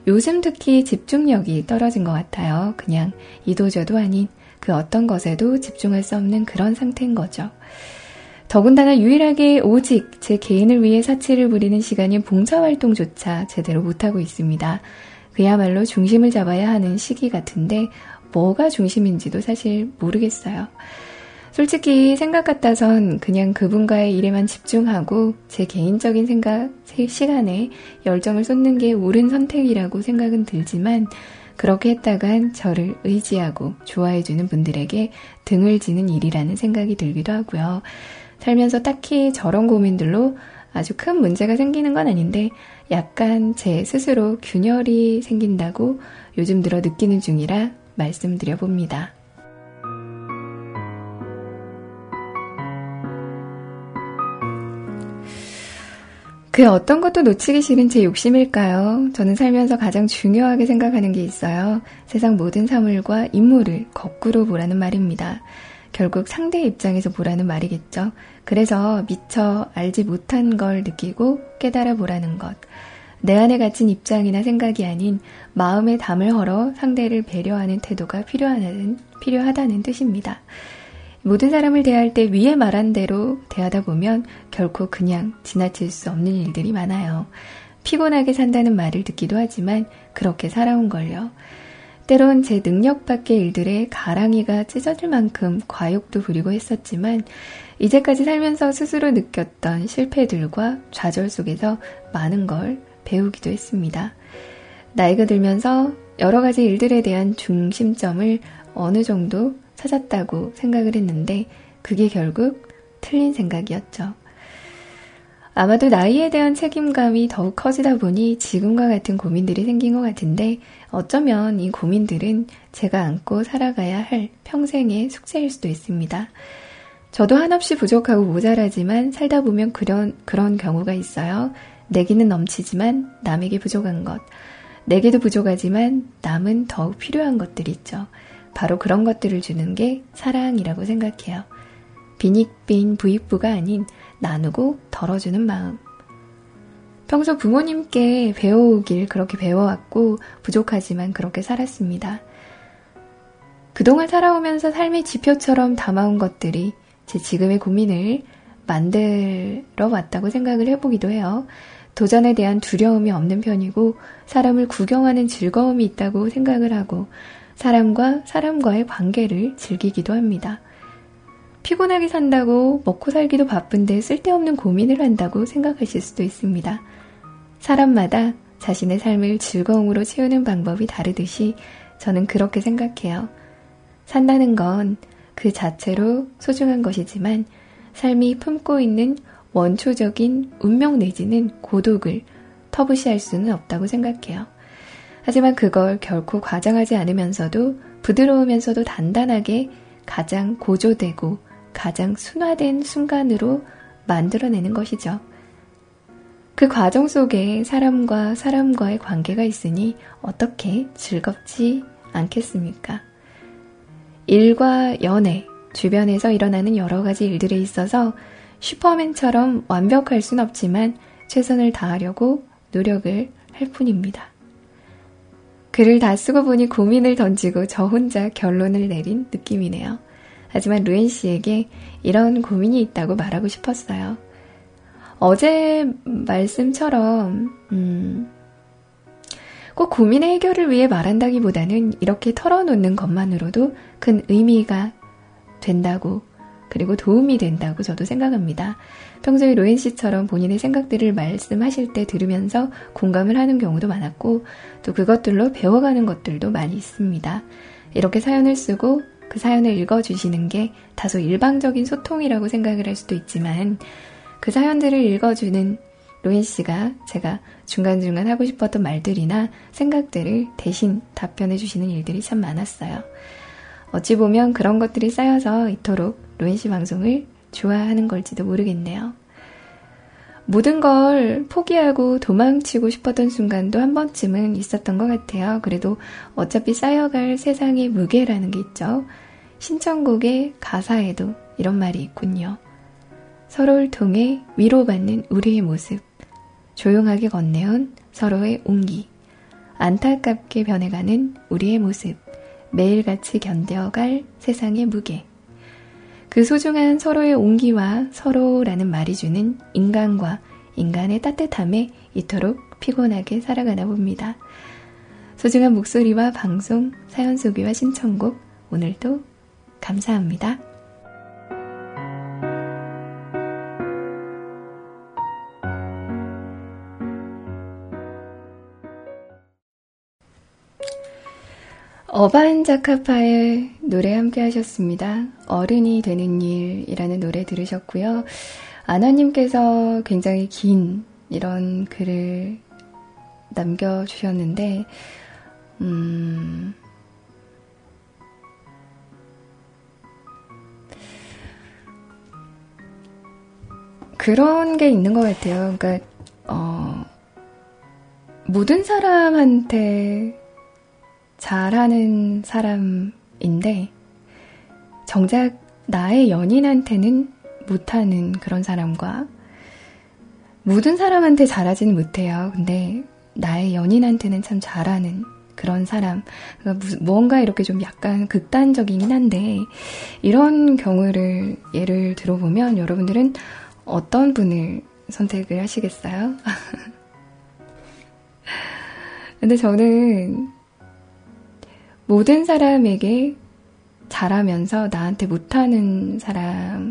요즘 특히 집중력이 떨어진 것 같아요. 그냥 이도저도 아닌 그 어떤 것에도 집중할 수 없는 그런 상태인 거죠. 더군다나 유일하게 오직 제 개인을 위해 사치를 부리는 시간인 봉사활동조차 제대로 못하고 있습니다. 그야말로 중심을 잡아야 하는 시기 같은데 뭐가 중심인지도 사실 모르겠어요. 솔직히 생각 같아선 그냥 그분과의 일에만 집중하고 제 개인적인 생각, 제 시간에 열정을 쏟는 게 옳은 선택이라고 생각은 들지만, 그렇게 했다간 저를 의지하고 좋아해주는 분들에게 등을 지는 일이라는 생각이 들기도 하고요. 살면서 딱히 저런 고민들로 아주 큰 문제가 생기는 건 아닌데 약간 제 스스로 균열이 생긴다고 요즘 들어 느끼는 중이라 말씀드려봅니다. 그 어떤 것도 놓치기 싫은 제 욕심일까요? 저는 살면서 가장 중요하게 생각하는 게 있어요. 세상 모든 사물과 인물을 거꾸로 보라는 말입니다. 결국 상대의 입장에서 보라는 말이겠죠. 그래서 미처 알지 못한 걸 느끼고 깨달아 보라는 것. 내 안에 갇힌 입장이나 생각이 아닌 마음의 담을 헐어 상대를 배려하는 태도가 필요하다는 뜻입니다. 모든 사람을 대할 때 위에 말한 대로 대하다 보면 결코 그냥 지나칠 수 없는 일들이 많아요. 피곤하게 산다는 말을 듣기도 하지만 그렇게 살아온 걸요. 때론 제 능력 밖의 일들에 가랑이가 찢어질 만큼 과욕도 부리고 했었지만, 이제까지 살면서 스스로 느꼈던 실패들과 좌절 속에서 많은 걸 배우기도 했습니다. 나이가 들면서 여러 가지 일들에 대한 중심점을 어느 정도 찾았다고 생각을 했는데 그게 결국 틀린 생각이었죠. 아마도 나이에 대한 책임감이 더욱 커지다 보니 지금과 같은 고민들이 생긴 것 같은데, 어쩌면 이 고민들은 제가 안고 살아가야 할 평생의 숙제일 수도 있습니다. 저도 한없이 부족하고 모자라지만 살다 보면 그런 경우가 있어요. 내기는 넘치지만 남에게 부족한 것, 내게도 부족하지만 남은 더욱 필요한 것들이 있죠. 바로 그런 것들을 주는 게 사랑이라고 생각해요. 빈익빈 부익부가 아닌 나누고 덜어주는 마음. 평소 부모님께 배워오길 그렇게 배워왔고 부족하지만 그렇게 살았습니다. 그동안 살아오면서 삶의 지표처럼 담아온 것들이 제 지금의 고민을 만들어 왔다고 생각을 해보기도 해요. 도전에 대한 두려움이 없는 편이고, 사람을 구경하는 즐거움이 있다고 생각을 하고, 사람과 사람과의 관계를 즐기기도 합니다. 피곤하게 산다고 먹고 살기도 바쁜데 쓸데없는 고민을 한다고 생각하실 수도 있습니다. 사람마다 자신의 삶을 즐거움으로 채우는 방법이 다르듯이 저는 그렇게 생각해요. 산다는 건 그 자체로 소중한 것이지만 삶이 품고 있는 원초적인 운명 내지는 고독을 터부시할 수는 없다고 생각해요. 하지만 그걸 결코 과장하지 않으면서도 부드러우면서도 단단하게 가장 고조되고 가장 순화된 순간으로 만들어내는 것이죠. 그 과정 속에 사람과 사람과의 관계가 있으니 어떻게 즐겁지 않겠습니까? 일과 연애, 주변에서 일어나는 여러 가지 일들에 있어서 슈퍼맨처럼 완벽할 순 없지만 최선을 다하려고 노력을 할 뿐입니다. 글을 다 쓰고 보니 고민을 던지고 저 혼자 결론을 내린 느낌이네요. 하지만 루엔 씨에게 이런 고민이 있다고 말하고 싶었어요. 어제 말씀처럼 꼭 고민의 해결을 위해 말한다기보다는 이렇게 털어놓는 것만으로도 큰 의미가 된다고, 그리고 도움이 된다고 저도 생각합니다. 평소에 로엔 씨처럼 본인의 생각들을 말씀하실 때 들으면서 공감을 하는 경우도 많았고, 또 그것들로 배워가는 것들도 많이 있습니다. 이렇게 사연을 쓰고 그 사연을 읽어주시는 게 다소 일방적인 소통이라고 생각을 할 수도 있지만, 그 사연들을 읽어주는 로엔 씨가 제가 중간중간 하고 싶었던 말들이나 생각들을 대신 답변해주시는 일들이 참 많았어요. 어찌 보면 그런 것들이 쌓여서 이토록 로엔 씨 방송을 좋아하는 걸지도 모르겠네요. 모든 걸 포기하고 도망치고 싶었던 순간도 한 번쯤은 있었던 것 같아요. 그래도 어차피 쌓여갈 세상의 무게라는 게 있죠. 신청곡의 가사에도 이런 말이 있군요. 서로를 통해 위로받는 우리의 모습, 조용하게 건네온 서로의 온기, 안타깝게 변해가는 우리의 모습, 매일같이 견뎌갈 세상의 무게, 그 소중한 서로의 온기와 서로라는 말이 주는 인간과 인간의 따뜻함에 이토록 피곤하게 살아가나 봅니다. 소중한 목소리와 방송, 사연 소개와 신청곡, 오늘도 감사합니다. 어반자카파의 노래 함께 하셨습니다. 어른이 되는 일이라는 노래 들으셨고요. 아나님께서 굉장히 긴 이런 글을 남겨주셨는데, 그런 게 있는 것 같아요. 그러니까 모든 사람한테 잘하는 사람인데 정작 나의 연인한테는 못하는 그런 사람과, 모든 사람한테 잘하지는 못해요. 근데 나의 연인한테는 참 잘하는 그런 사람, 그러니까 뭔가 이렇게 좀 약간 극단적이긴 한데, 이런 경우를 예를 들어보면 여러분들은 어떤 분을 선택을 하시겠어요? 근데 저는 모든 사람에게 잘하면서 나한테 못하는 사람을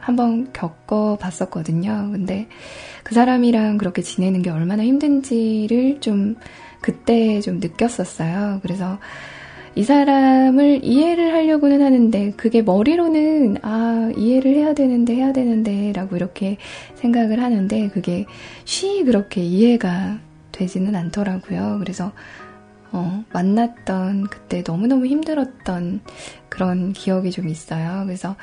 한번 겪어봤었거든요. 근데 그 사람이랑 그렇게 지내는 게 얼마나 힘든지를 좀 그때 좀 느꼈었어요. 그래서 이 사람을 이해를 하려고는 하는데, 그게 머리로는 이해를 해야 되는데 라고 이렇게 생각을 하는데, 그게 쉬이 그렇게 이해가 되지는 않더라고요. 그래서 만났던 그때 너무너무 힘들었던 그런 기억이 좀 있어요. 그래서,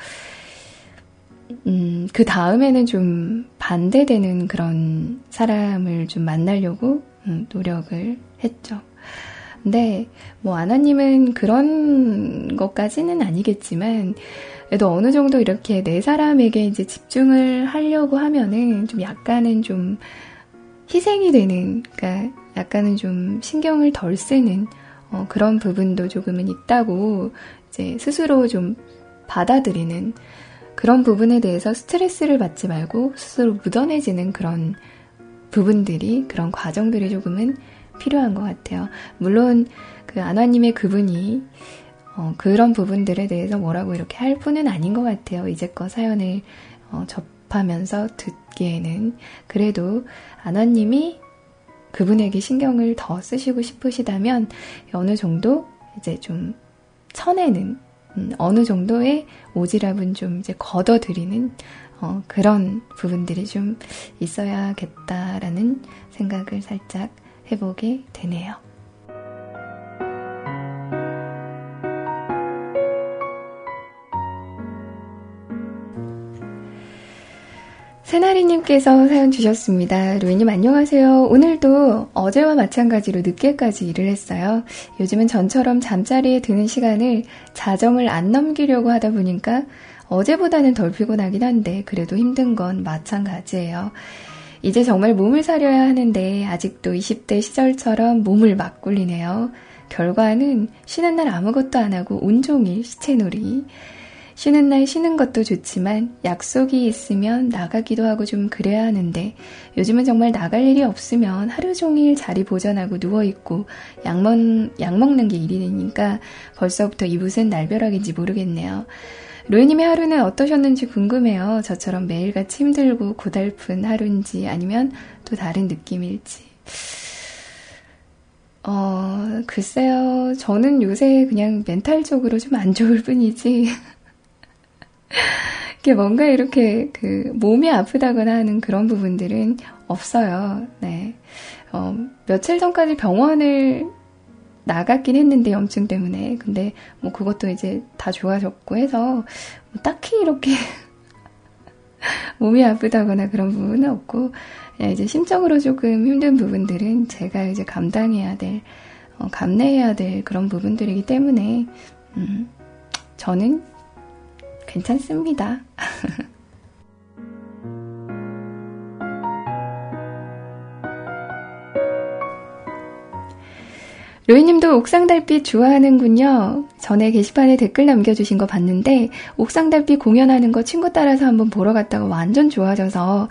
그 다음에는 좀 반대되는 그런 사람을 좀 만나려고 노력을 했죠. 근데, 아나님은 그런 것까지는 아니겠지만, 그래도 어느 정도 이렇게 내 사람에게 이제 집중을 하려고 하면은 좀 약간은 좀 희생이 되는, 그러니까 약간은 좀 신경을 덜 쓰는 그런 부분도 조금은 있다고 이제 스스로 좀 받아들이는, 그런 부분에 대해서 스트레스를 받지 말고 스스로 묻어내지는 그런 부분들이, 그런 과정들이 조금은 필요한 것 같아요. 물론 그 아나님의 그분이 그런 부분들에 대해서 뭐라고 이렇게 할 분은 아닌 것 같아요. 이제껏 사연을 접하면서 듣기에는. 그래도 아나님이 그분에게 신경을 더 쓰시고 싶으시다면 어느 정도 이제 좀 쳐내는, 어느 정도의 오지랖은 좀 이제 걷어들이는 그런 부분들이 좀 있어야겠다라는 생각을 살짝 해보게 되네요. 새나리님께서 사연 주셨습니다. 루이님 안녕하세요. 오늘도 어제와 마찬가지로 늦게까지 일을 했어요. 요즘은 전처럼 잠자리에 드는 시간을 자정을 안 넘기려고 하다 보니까 어제보다는 덜 피곤하긴 한데 그래도 힘든 건 마찬가지예요. 이제 정말 몸을 사려야 하는데 아직도 20대 시절처럼 몸을 막 굴리네요. 결과는 쉬는 날 아무것도 안 하고 온종일 시체놀이. 쉬는 날 쉬는 것도 좋지만 약속이 있으면 나가기도 하고 좀 그래야 하는데 요즘은 정말 나갈 일이 없으면 하루 종일 자리 보전하고 누워있고 약 먹는 게 일이니까 벌써부터 이 무슨 날벼락인지 모르겠네요. 로이님의 하루는 어떠셨는지 궁금해요. 저처럼 매일같이 힘들고 고달픈 하루인지 아니면 또 다른 느낌일지. 글쎄요. 저는 요새 그냥 멘탈적으로 좀 안 좋을 뿐이지. 이게 뭔가 이렇게 몸이 아프다거나 하는 그런 부분들은 없어요. 네. 며칠 전까지 병원을 나갔긴 했는데 염증 때문에. 근데 뭐 그것도 이제 다 좋아졌고 해서 뭐 딱히 이렇게 몸이 아프다거나 그런 부분은 없고 그냥 이제 심적으로 조금 힘든 부분들은 제가 이제 감내해야 될 그런 부분들이기 때문에 저는 괜찮습니다. 로이님도 옥상달빛 좋아하는군요. 전에 게시판에 댓글 남겨주신 거 봤는데 옥상달빛 공연하는 거 친구 따라서 한번 보러 갔다가 완전 좋아져서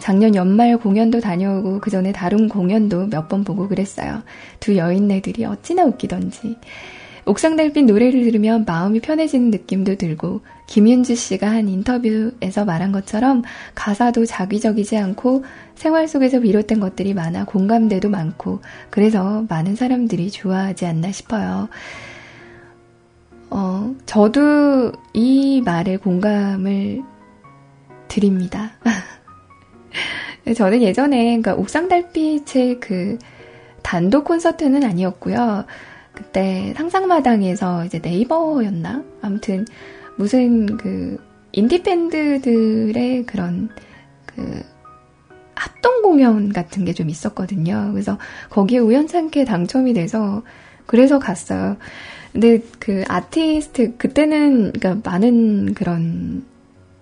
작년 연말 공연도 다녀오고 그 전에 다른 공연도 몇 번 보고 그랬어요. 두 여인네들이 어찌나 웃기던지. 옥상달빛 노래를 들으면 마음이 편해지는 느낌도 들고 김윤주 씨가 한 인터뷰에서 말한 것처럼 가사도 자기적이지 않고 생활 속에서 비롯된 것들이 많아 공감대도 많고 그래서 많은 사람들이 좋아하지 않나 싶어요. 저도 이 말에 공감을 드립니다. 저는 예전에 옥상달빛의 단독 콘서트는 아니었고요. 그때 상상마당에서 이제 네이버였나? 아무튼 무슨 인디밴드들의 그런 합동 공연 같은 게 좀 있었거든요. 그래서 거기에 우연찮게 당첨이 돼서 그래서 갔어요. 근데 그때는 많은 그런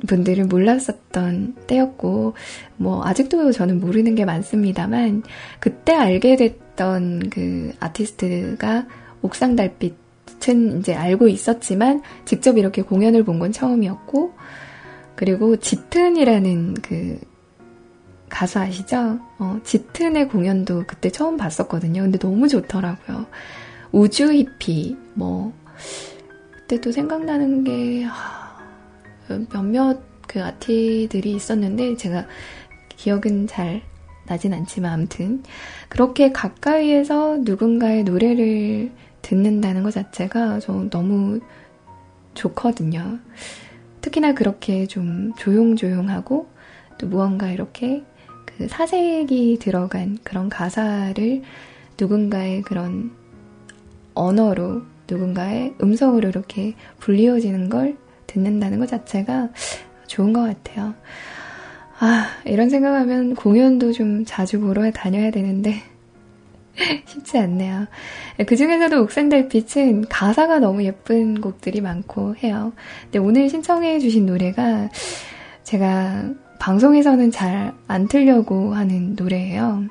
분들을 몰랐었던 때였고 뭐 아직도 저는 모르는 게 많습니다만 그때 알게 됐던 아티스트가 옥상달빛은 이제 알고 있었지만 직접 이렇게 공연을 본 건 처음이었고 그리고 짙은이라는 가수 아시죠? 짙은의 공연도 그때 처음 봤었거든요. 근데 너무 좋더라고요. 우주 히피 뭐 그때 또 생각나는 게 몇몇 아티들이 있었는데 제가 기억은 잘 나진 않지만 아무튼 그렇게 가까이에서 누군가의 노래를 듣는다는 것 자체가 저 너무 좋거든요. 특히나 그렇게 좀 조용조용하고 또 무언가 이렇게 사색이 들어간 그런 가사를 누군가의 그런 언어로 누군가의 음성으로 이렇게 불리워지는 걸 듣는다는 것 자체가 좋은 것 같아요. 이런 생각하면 공연도 좀 자주 보러 다녀야 되는데 쉽지 않네요. 그중에서도 옥상달빛은 가사가 너무 예쁜 곡들이 많고 해요. 근데 오늘 신청해 주신 노래가 제가 방송에서는 잘 안 틀려고 하는 노래예요.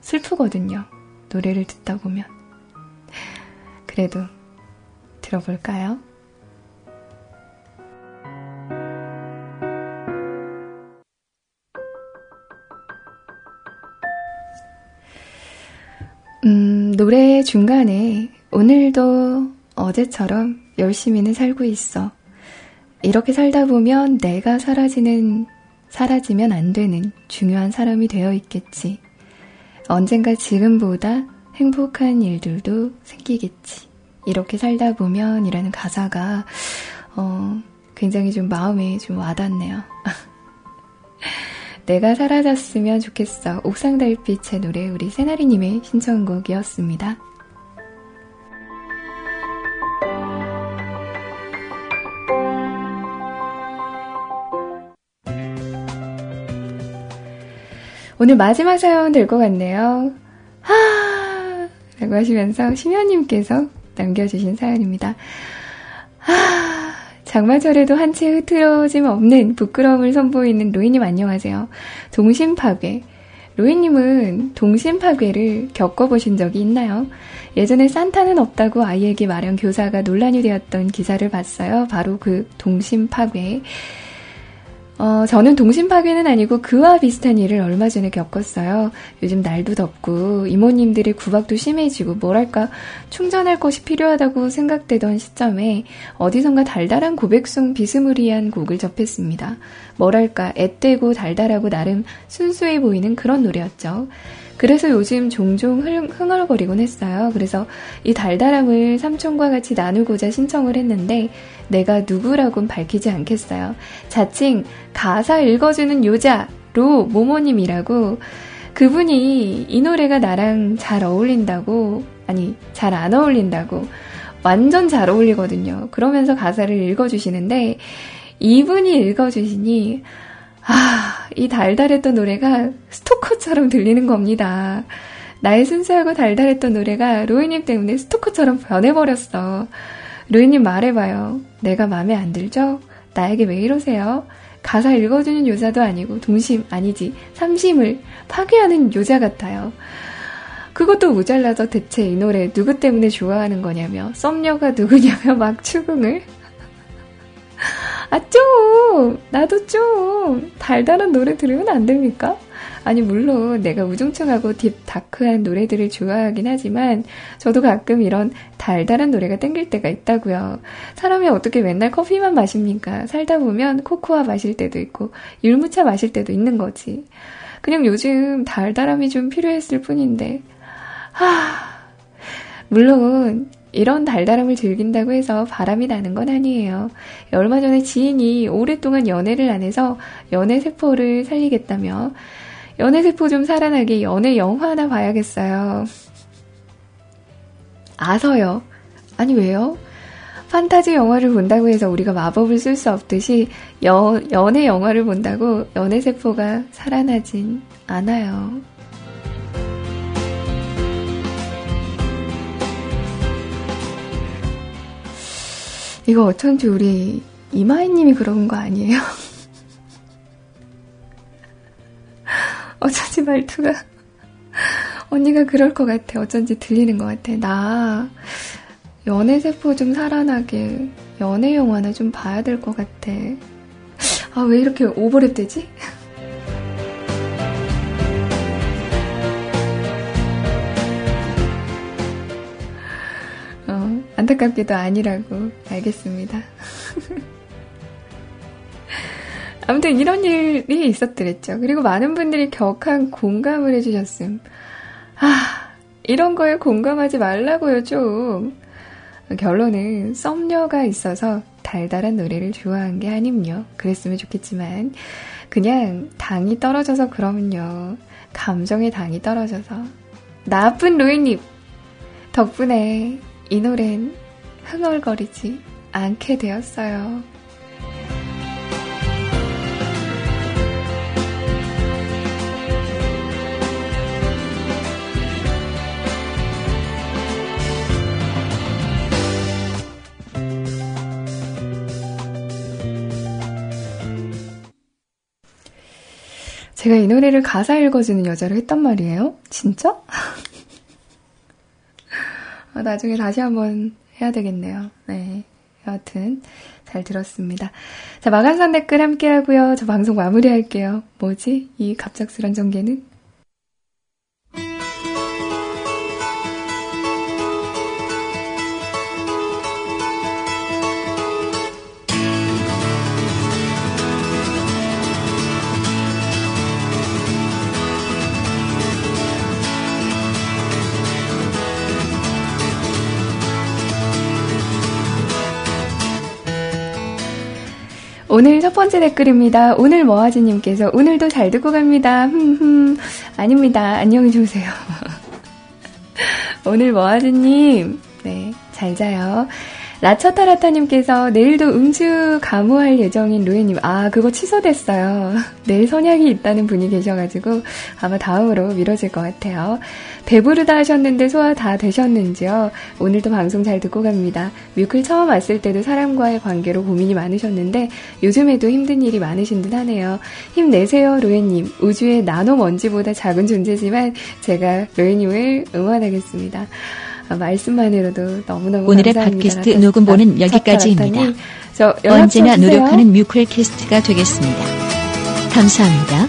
슬프거든요. 노래를 듣다 보면. 그래도 들어볼까요? 노래 중간에 오늘도 어제처럼 열심히는 살고 있어. 이렇게 살다 보면 내가 사라지면 안 되는 중요한 사람이 되어 있겠지. 언젠가 지금보다 행복한 일들도 생기겠지. 이렇게 살다 보면 이라는 가사가 굉장히 좀 마음에 좀 와닿네요. 내가 사라졌으면 좋겠어. 옥상달빛의 노래 우리 새나리님의 신청곡이었습니다. 오늘 마지막 사연 될 것 같네요. 하! 라고 하시면서 심연님께서 남겨주신 사연입니다. 하! 장마철에도 한치 흐트러짐 없는 부끄러움을 선보이는 로이님 안녕하세요. 동심파괴. 로이님은 동심파괴를 겪어보신 적이 있나요? 예전에 산타는 없다고 아이에게 말한 교사가 논란이 되었던 기사를 봤어요. 바로 그 동심파괴. 저는 동심파괴는 아니고 그와 비슷한 일을 얼마 전에 겪었어요. 요즘 날도 덥고 이모님들의 구박도 심해지고 뭐랄까 충전할 것이 필요하다고 생각되던 시점에 어디선가 달달한 고백송 비스무리한 곡을 접했습니다. 뭐랄까 앳되고 달달하고 나름 순수해 보이는 그런 노래였죠. 그래서 요즘 종종 흥얼거리곤 했어요. 그래서 이 달달함을 삼촌과 같이 나누고자 신청을 했는데 내가 누구라고는 밝히지 않겠어요. 자칭 가사 읽어주는 요자로 모모님이라고 그분이 이 노래가 나랑 잘 어울린다고 아니 잘 안 어울린다고 완전 잘 어울리거든요. 그러면서 가사를 읽어주시는데 이분이 읽어주시니 아, 이 달달했던 노래가 스토커처럼 들리는 겁니다. 나의 순수하고 달달했던 노래가 로이님 때문에 스토커처럼 변해버렸어. 로이님 말해봐요. 내가 마음에 안 들죠? 나에게 왜 이러세요? 가사 읽어주는 요자도 아니고 동심 아니지 삼심을 파괴하는 요자 같아요. 그것도 모자라서 대체 이 노래 누구 때문에 좋아하는 거냐며 썸녀가 누구냐며 막 추궁을 아, 좀! 나도 좀! 달달한 노래 들으면 안 됩니까? 아니, 물론 내가 우중충하고 딥다크한 노래들을 좋아하긴 하지만 저도 가끔 이런 달달한 노래가 땡길 때가 있다고요. 사람이 어떻게 맨날 커피만 마십니까? 살다 보면 코코아 마실 때도 있고 율무차 마실 때도 있는 거지. 그냥 요즘 달달함이 좀 필요했을 뿐인데 하... 물론 이런 달달함을 즐긴다고 해서 바람이 나는 건 아니에요. 얼마 전에 지인이 오랫동안 연애를 안 해서 연애 세포를 살리겠다며 연애 세포 좀 살아나게 연애 영화 하나 봐야겠어요. 아서요. 아니 왜요? 판타지 영화를 본다고 해서 우리가 마법을 쓸 수 없듯이 연애 영화를 본다고 연애 세포가 살아나진 않아요. 이거 어쩐지 우리 이마희님이 그런 거 아니에요? 어쩐지 말투가 언니가 그럴 것 같아. 어쩐지 들리는 것 같아. 나 연애세포 좀 살아나게 연애 영화나 좀 봐야 될 것 같아. 아, 왜 이렇게 오버랩 되지? 안타깝게도 아니라고 알겠습니다. 아무튼 이런 일이 있었더랬죠. 그리고 많은 분들이 격한 공감을 해주셨음. 아, 이런 거에 공감하지 말라고요 좀. 결론은 썸녀가 있어서 달달한 노래를 좋아한 게 아님요. 그랬으면 좋겠지만 그냥 당이 떨어져서 그러면요. 감정의 당이 떨어져서 나쁜 로이님 덕분에 이 노래는 흥얼거리지 않게 되었어요. 제가 이 노래를 가사 읽어주는 여자로 했단 말이에요? 진짜? 나중에 다시 한번 해야 되겠네요. 네, 여하튼 잘 들었습니다. 자, 마감선 댓글 함께 하고요. 저 방송 마무리할게요. 뭐지? 이 갑작스런 전개는? 오늘 첫 번째 댓글입니다. 오늘 머아지님께서 오늘도 잘 듣고 갑니다. 아닙니다. 안녕히 주무세요. 오늘 머아지님, 네, 잘 자요. 라차타라타님께서 내일도 음주 가무할 예정인 로이님, 아 그거 취소됐어요. 내일 선약이 있다는 분이 계셔가지고 아마 다음으로 미뤄질 것 같아요. 배부르다 하셨는데 소화 다 되셨는지요? 오늘도 방송 잘 듣고 갑니다. 뮤클 처음 왔을 때도 사람과의 관계로 고민이 많으셨는데 요즘에도 힘든 일이 많으신 듯 하네요. 힘내세요 로이님. 우주의 나노먼지보다 작은 존재지만 제가 로이님을 응원하겠습니다. 말씀만으로도 너무너무 오늘의 감사합니다. 오늘의 팟캐스트 녹음본은 여기까지입니다. 언제나 노력하는 뮤클캐스트가 되겠습니다. 감사합니다.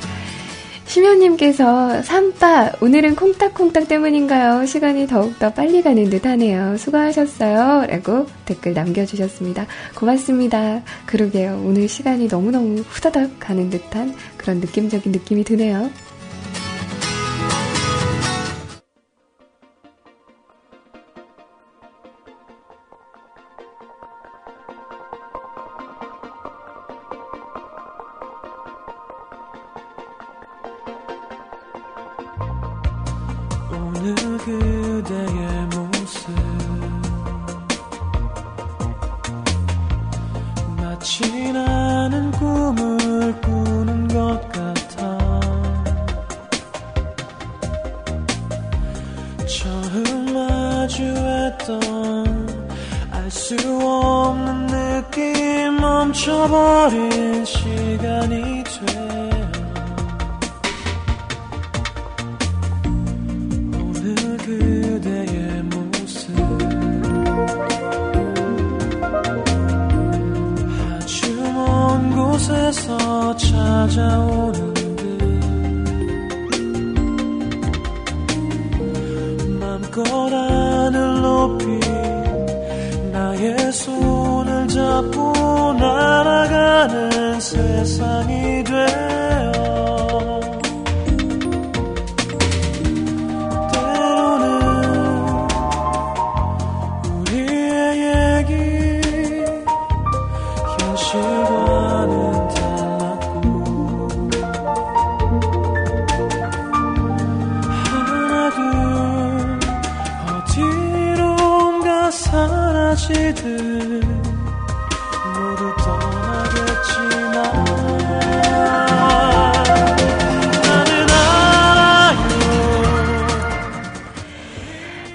심연님께서 삼빠 오늘은 콩닥콩닥 때문인가요? 시간이 더욱더 빨리 가는 듯하네요. 수고하셨어요 라고 댓글 남겨주셨습니다. 고맙습니다. 그러게요. 오늘 시간이 너무너무 후다닥 가는 듯한 그런 느낌적인 느낌이 드네요.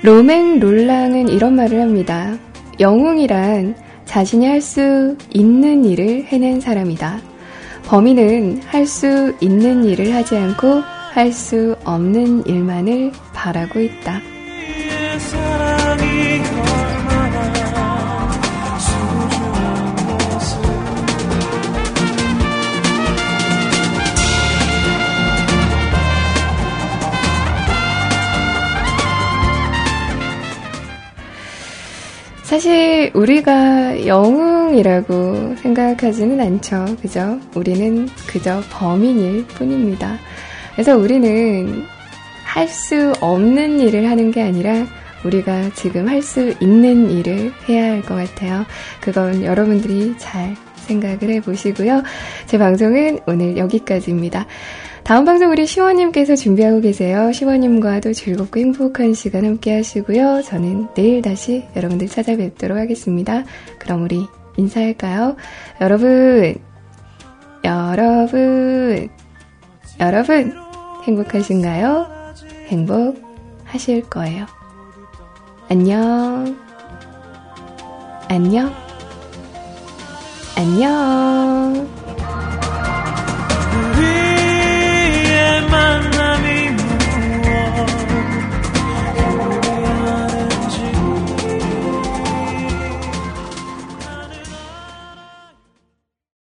로맹 롤랑은 이런 말을 합니다. 영웅이란 자신이 할 수 있는 일을 해낸 사람이다. 범인은 할 수 있는 일을 하지 않고 할 수 없는 일만을 바라고 있다. 사실 우리가 영웅이라고 생각하지는 않죠. 그죠? 우리는 그저 범인일 뿐입니다. 그래서 우리는 할 수 없는 일을 하는 게 아니라 우리가 지금 할 수 있는 일을 해야 할 것 같아요. 그건 여러분들이 잘 생각을 해보시고요. 제 방송은 오늘 여기까지입니다. 다음 방송 우리 시원님께서 준비하고 계세요. 시원님과도 즐겁고 행복한 시간 함께 하시고요. 저는 내일 다시 여러분들 찾아뵙도록 하겠습니다. 그럼 우리 인사할까요? 여러분 행복하신가요? 행복하실 거예요. 안녕.